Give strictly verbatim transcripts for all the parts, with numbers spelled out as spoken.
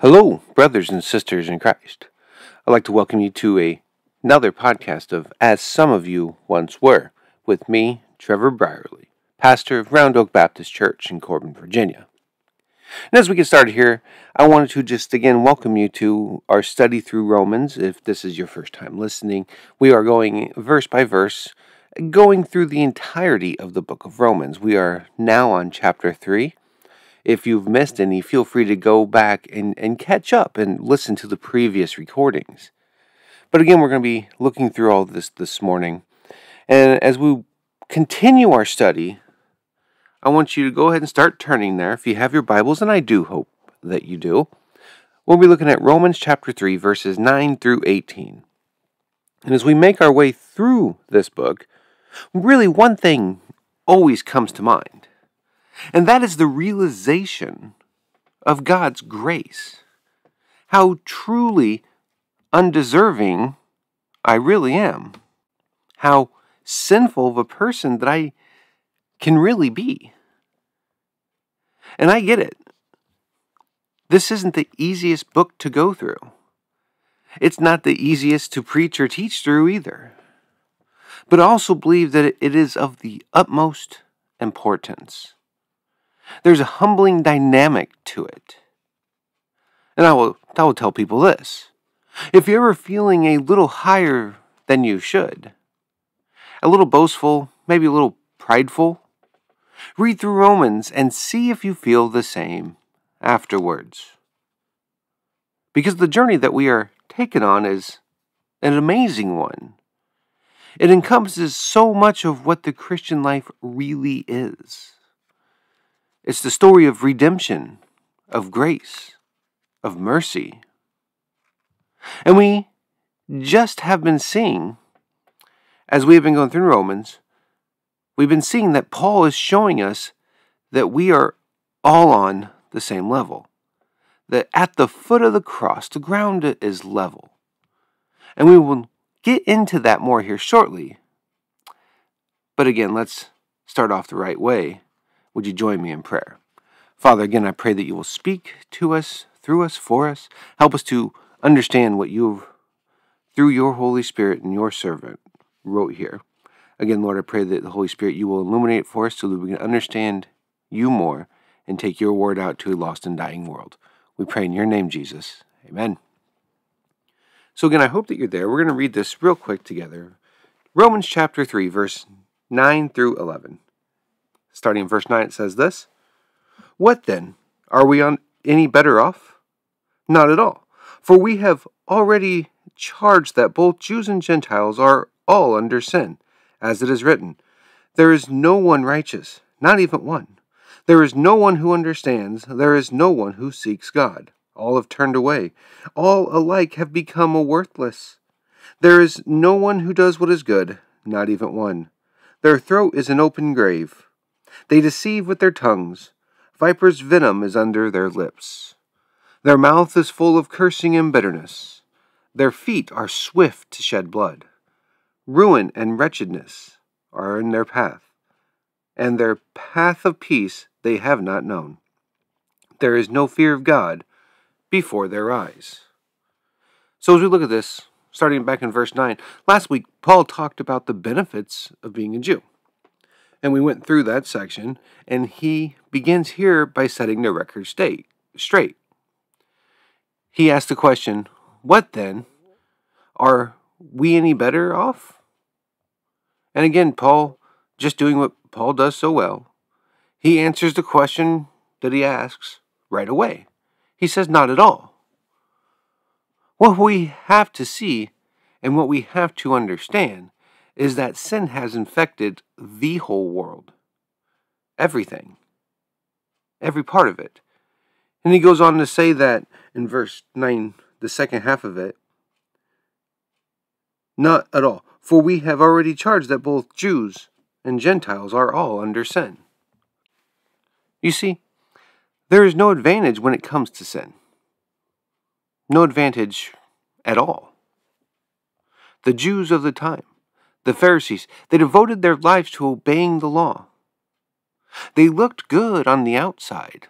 Hello, brothers and sisters in Christ. I'd like to welcome you to a, another podcast of As Some of You Once Were, with me, Trevor Brierly, pastor of Round Oak Baptist Church in Corbin, Virginia. And as we get started here, I wanted to just again welcome you to our study through Romans. If this is your first time listening, we are going verse by verse, going through the entirety of the book of Romans. We are now on chapter three. If you've missed any, feel free to go back and, and catch up and listen to the previous recordings. But again, we're going to be looking through all this this morning. And as we continue our study, I want you to go ahead and start turning there if you have your Bibles, and I do hope that you do. We'll be looking at Romans chapter three, verses nine through eighteen. And as we make our way through this book, really one thing always comes to mind. And that is the realization of God's grace. How truly undeserving I really am. How sinful of a person that I can really be. And I get it. This isn't the easiest book to go through. It's not the easiest to preach or teach through either. But I also believe that it is of the utmost importance. There's a humbling dynamic to it. And I will, I will tell people this. If you're ever feeling a little higher than you should, a little boastful, maybe a little prideful, read through Romans and see if you feel the same afterwards. Because the journey that we are taken on is an amazing one. It encompasses so much of what the Christian life really is. It's the story of redemption, of grace, of mercy. And we just have been seeing, as we have been going through Romans, we've been seeing that Paul is showing us that we are all on the same level. That at the foot of the cross, the ground is level. And we will get into that more here shortly. But again, let's start off the right way. Would you join me in prayer? Father, again, I pray that you will speak to us, through us, for us. Help us to understand what you, through your Holy Spirit and your servant, wrote here. Again, Lord, I pray that the Holy Spirit, you will illuminate for us so that we can understand you more and take your word out to a lost and dying world. We pray in your name, Jesus. Amen. So again, I hope that you're there. We're going to read this real quick together. Romans chapter three, verse nine through eleven. Starting in verse nine, it says this: "What then? Are we on any better off? Not at all. For we have already charged that both Jews and Gentiles are all under sin, as it is written, 'There is no one righteous, not even one. There is no one who understands, there is no one who seeks God. All have turned away, all alike have become worthless. There is no one who does what is good, not even one. Their throat is an open grave. They deceive with their tongues. Viper's venom is under their lips. Their mouth is full of cursing and bitterness. Their feet are swift to shed blood. Ruin and wretchedness are in their path, and their path of peace they have not known. There is no fear of God before their eyes.'" So as we look at this, starting back in verse nine, last week Paul talked about the benefits of being a Jew. And we went through that section, and he begins here by setting the record state, straight. He asked the question, what then? Are we any better off? And again, Paul, just doing what Paul does so well, he answers the question that he asks right away. He says, not at all. What we have to see and what we have to understand is that sin has infected the whole world. Everything. Every part of it. And he goes on to say that in verse nine, the second half of it, "Not at all, for we have already charged that both Jews and Gentiles are all under sin." You see, there is no advantage when it comes to sin. No advantage at all. The Jews of the time, the Pharisees, they devoted their lives to obeying the law. They looked good on the outside.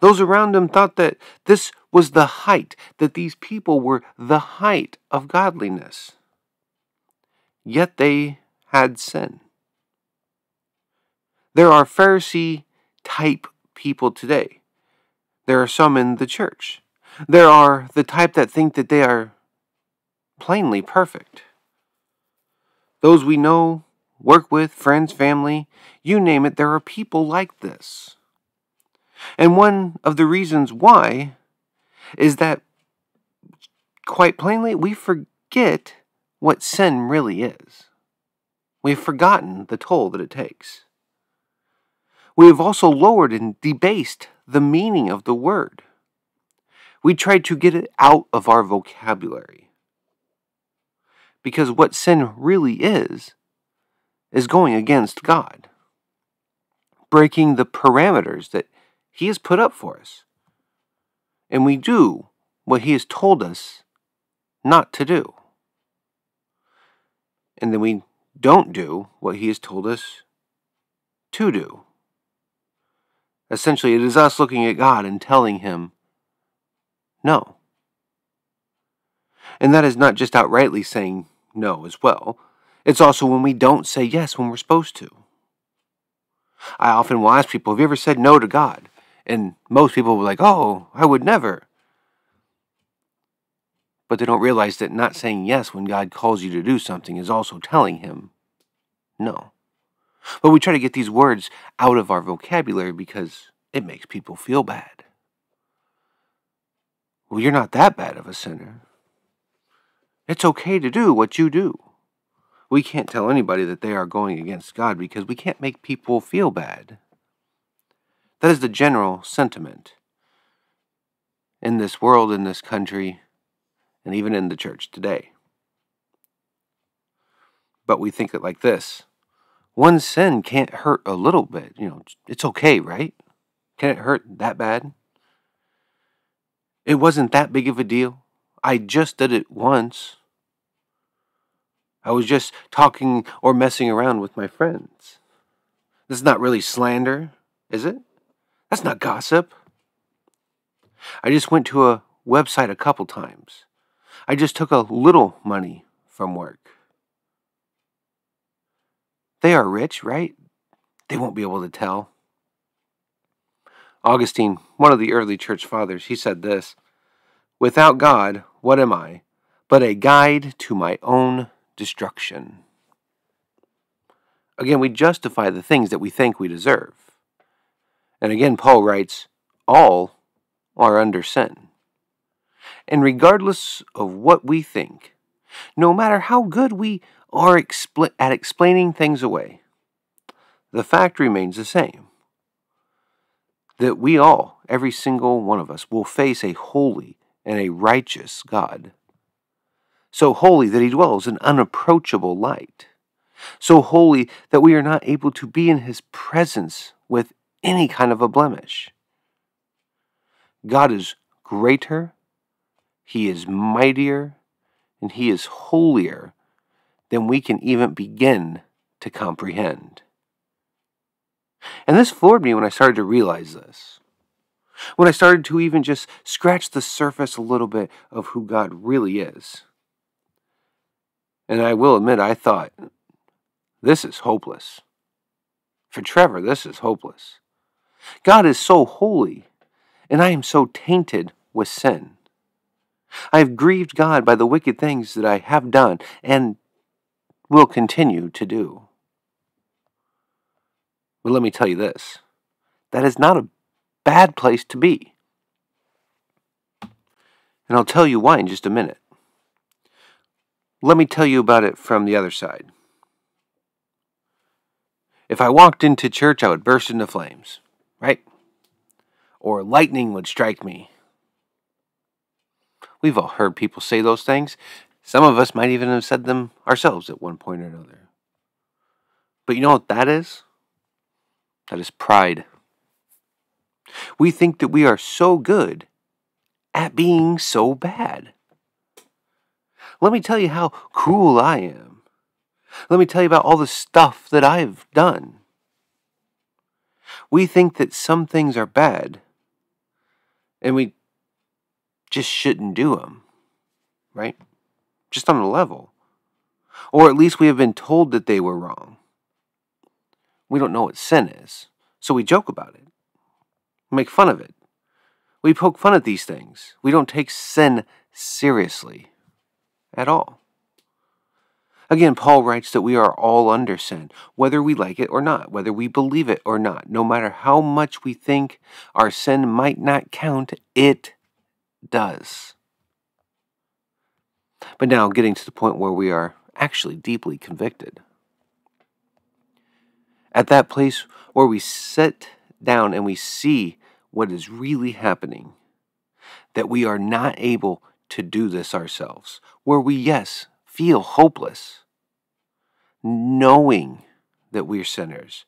Those around him thought that this was the height, that these people were the height of godliness. Yet they had sin. There are Pharisee-type people today. There are some in the church. There are the type that think that they are plainly perfect. Those we know, work with, friends, family, you name it, there are people like this. And one of the reasons why is that, quite plainly, we forget what sin really is. We've forgotten the toll that it takes. We have also lowered and debased the meaning of the word. We try to get it out of our vocabulary. Because what sin really is, is going against God. Breaking the parameters that He has put up for us. And we do what He has told us not to do. And then we don't do what He has told us to do. Essentially, it is us looking at God and telling Him, no. And that is not just outrightly saying no as well. It's also when we don't say yes when we're supposed to. I often will ask people, have you ever said no to God? And most people will be like, oh, I would never. But they don't realize that not saying yes when God calls you to do something is also telling Him no. But we try to get these words out of our vocabulary because it makes people feel bad. Well, you're not that bad of a sinner. It's okay to do what you do. We can't tell anybody that they are going against God because we can't make people feel bad. That is the general sentiment in this world, in this country, and even in the church today. But we think it like this. One sin can't hurt a little bit. You know, it's okay, right? Can it hurt that bad? It wasn't that big of a deal. I just did it once. I was just talking or messing around with my friends. This is not really slander, is it? That's not gossip. I just went to a website a couple times. I just took a little money from work. They are rich, right? They won't be able to tell. Augustine, one of the early church fathers, he said this, "Without God, what am I, but a guide to my own destruction." Again, we justify the things that we think we deserve. And again, Paul writes, all are under sin. And regardless of what we think, no matter how good we are expl- at explaining things away, the fact remains the same. That we all, every single one of us, will face a holy and a righteous God. So holy that He dwells in unapproachable light. So holy that we are not able to be in His presence with any kind of a blemish. God is greater, He is mightier, and He is holier than we can even begin to comprehend. And this floored me when I started to realize this. When I started to even just scratch the surface a little bit of who God really is. And I will admit, I thought, this is hopeless. For Trevor, this is hopeless. God is so holy, and I am so tainted with sin. I have grieved God by the wicked things that I have done, and will continue to do. But let me tell you this. That is not a bad place to be. And I'll tell you why in just a minute. Let me tell you about it from the other side. If I walked into church, I would burst into flames, right? Or lightning would strike me. We've all heard people say those things. Some of us might even have said them ourselves at one point or another. But you know what that is? That is pride. We think that we are so good at being so bad. Let me tell you how cool I am. Let me tell you about all the stuff that I've done. We think that some things are bad And we just shouldn't do them, right? Just on a level. Or at least we have been told that they were wrong. We don't know what sin is, so we joke about it. We make fun of it. We poke fun at these things. We don't take sin seriously at all. Again, Paul writes that we are all under sin, whether we like it or not, whether we believe it or not. No matter how much we think our sin might not count, it does. But now getting to the point where we are actually deeply convicted. At that place where we sit down and we see what is really happening, that we are not able to do this ourselves, where we, yes, feel hopeless, knowing that we're sinners.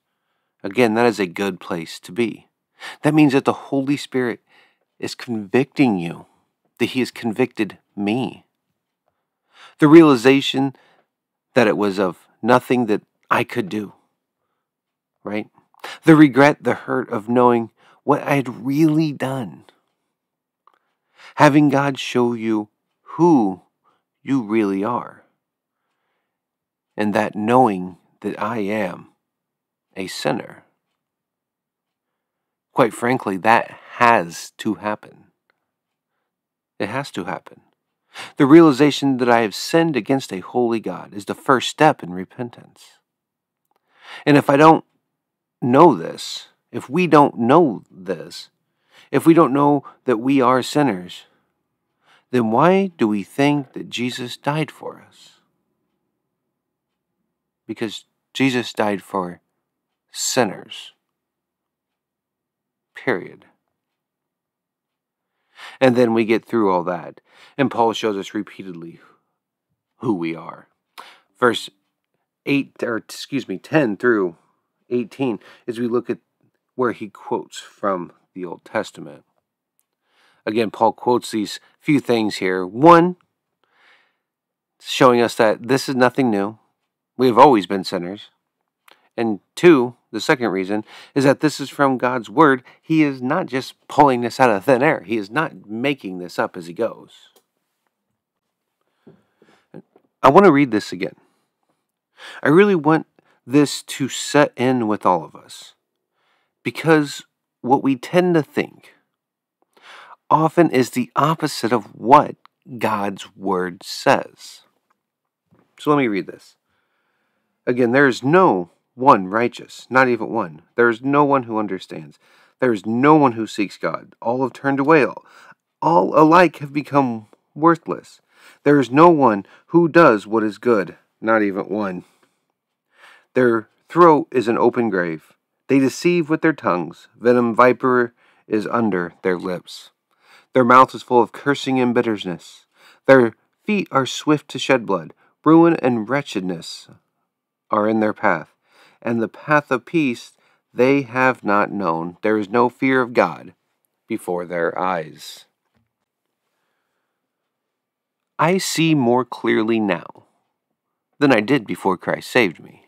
Again, that is a good place to be. That means that the Holy Spirit is convicting you, that He has convicted me. The realization that it was of nothing that I could do, right? The regret, the hurt of knowing what I had really done. Having God show you who you really are. And that knowing that I am a sinner. Quite frankly, that has to happen. It has to happen. The realization that I have sinned against a holy God is the first step in repentance. And if I don't know this, if we don't know this, if we don't know that we are sinners, then why do we think that Jesus died for us? Because Jesus died for sinners. Period. And then we get through all that. And Paul shows us repeatedly who we are. Verse eight, or excuse me, ten through eighteen, as we look at where he quotes from the Old Testament. Again, Paul quotes these few things here. One, showing us that this is nothing new. We have always been sinners. And two, the second reason, is that this is from God's Word. He is not just pulling this out of thin air. He is not making this up as he goes. I want to read this again. I really want this to set in with all of us. Because what we tend to think often is the opposite of what God's Word says. So let me read this. Again, there is no one righteous, not even one. There is no one who understands. There is no one who seeks God. All have turned away. All, all alike have become worthless. There is no one who does what is good, not even one. Their throat is an open grave. They deceive with their tongues. Venom viper is under their lips. Their mouth is full of cursing and bitterness. Their feet are swift to shed blood. Ruin and wretchedness are in their path. And the path of peace they have not known. There is no fear of God before their eyes. I see more clearly now than I did before Christ saved me.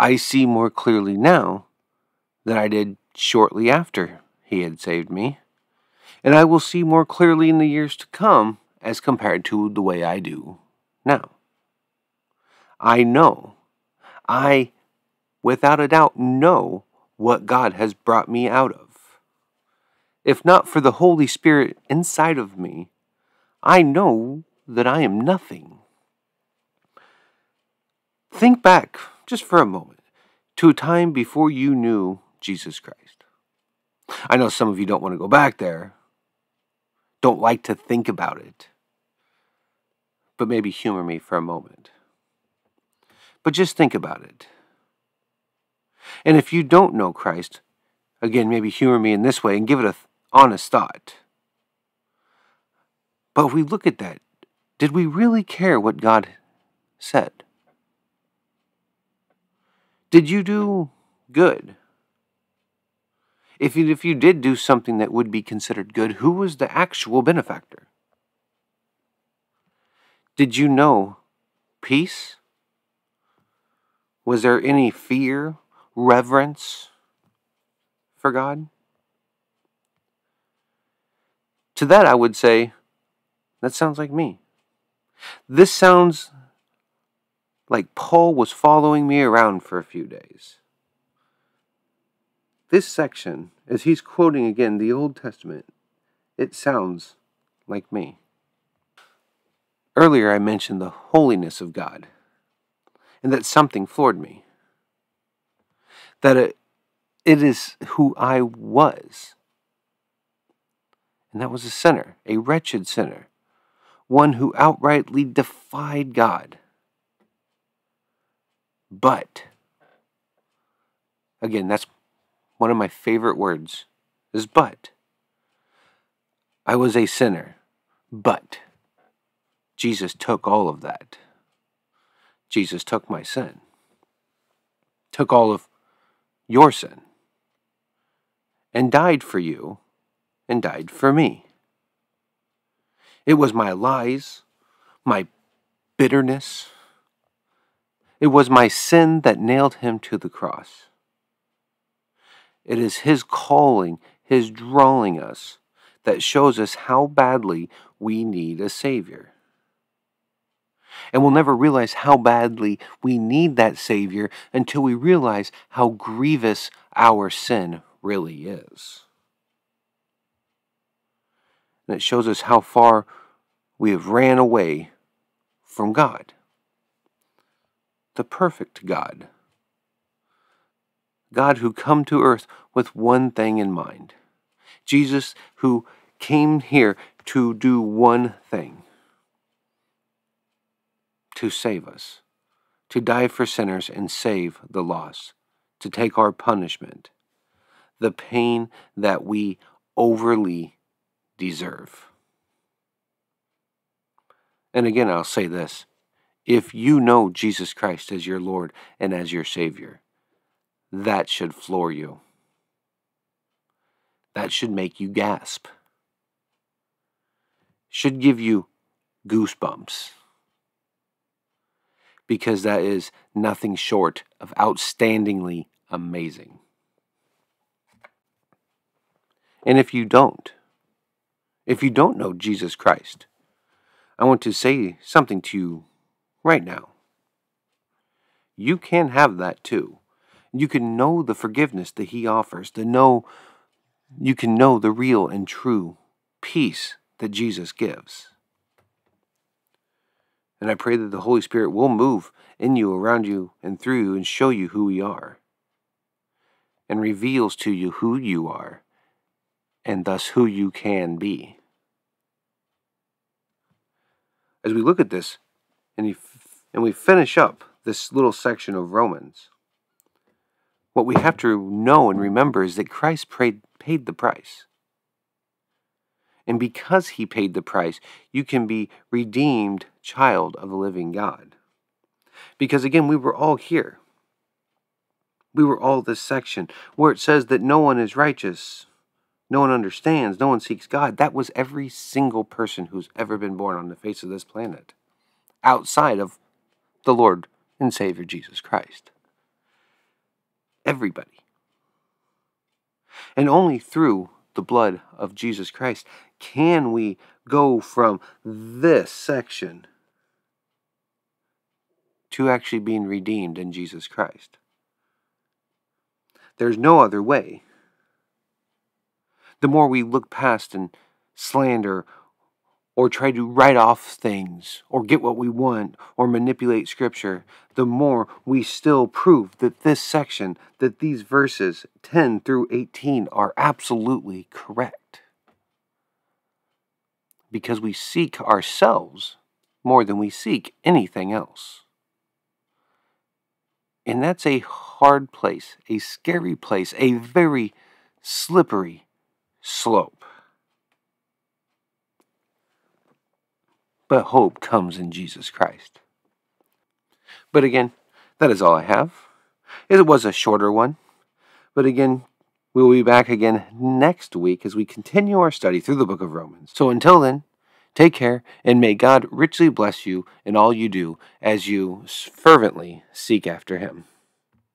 I see more clearly now than I did shortly after He had saved me. And I will see more clearly in the years to come as compared to the way I do now. I know, I without a doubt know what God has brought me out of. If not for the Holy Spirit inside of me, I know that I am nothing. Think back, just for a moment, to a time before you knew Jesus Christ. I know some of you don't want to go back there, don't like to think about it, but maybe humor me for a moment. But just think about it. And if you don't know Christ, again, maybe humor me in this way and give it an honest thought. But if we look at that, did we really care what God said? Did you do good? If you, if you did do something that would be considered good, who was the actual benefactor? Did you know peace? Was there any fear, reverence for God? To that I would say, that sounds like me. This sounds like Paul was following me around for a few days. This section, as he's quoting again the Old Testament, it sounds like me. Earlier I mentioned the holiness of God, and that something floored me. That it, it is who I was. And that was a sinner, a wretched sinner, one who outrightly defied God. But, again, that's one of my favorite words, is but. I was a sinner, but Jesus took all of that. Jesus took my sin, took all of your sin, and died for you, and died for me. It was my lies, my bitterness. It was my sin that nailed him to the cross. It is his calling, his drawing us, that shows us how badly we need a Savior. And we'll never realize how badly we need that Savior until we realize how grievous our sin really is. And it shows us how far we have ran away from God, the perfect God, God who came to earth with one thing in mind, Jesus who came here to do one thing, to save us, to die for sinners and save the lost, to take our punishment, the pain that we overly deserve. And again, I'll say this, if you know Jesus Christ as your Lord and as your Savior, that should floor you. That should make you gasp. Should give you goosebumps. Because that is nothing short of outstandingly amazing. And if you don't, if you don't know Jesus Christ, I want to say something to you right now. You can have that too. You can know the forgiveness that he offers, to know, you can know the real and true peace that Jesus gives. And I pray that the Holy Spirit will move in you, around you, and through you, and show you who we are, and reveals to you who you are, and thus who you can be. As we look at this, and we finish up this little section of Romans, what we have to know and remember is that Christ paid the price. And because he paid the price, you can be redeemed child of the living God. Because again, we were all here. We were all this section where it says that no one is righteous, no one understands, no one seeks God. That was every single person who's ever been born on the face of this planet, outside of the Lord and Savior Jesus Christ. Everybody. And only through the blood of Jesus Christ can we go from this section to actually being redeemed in Jesus Christ. There's no other way. The more we look past and slander or try to write off things or get what we want or manipulate Scripture, the more we still prove that this section, that these verses ten through eighteen are absolutely correct. Because we seek ourselves more than we seek anything else. And that's a hard place, a scary place, a very slippery slope. But hope comes in Jesus Christ. But again, that is all I have. It was a shorter one. But again, we will be back again next week as we continue our study through the book of Romans. So until then, take care, and may God richly bless you in all you do as you fervently seek after him.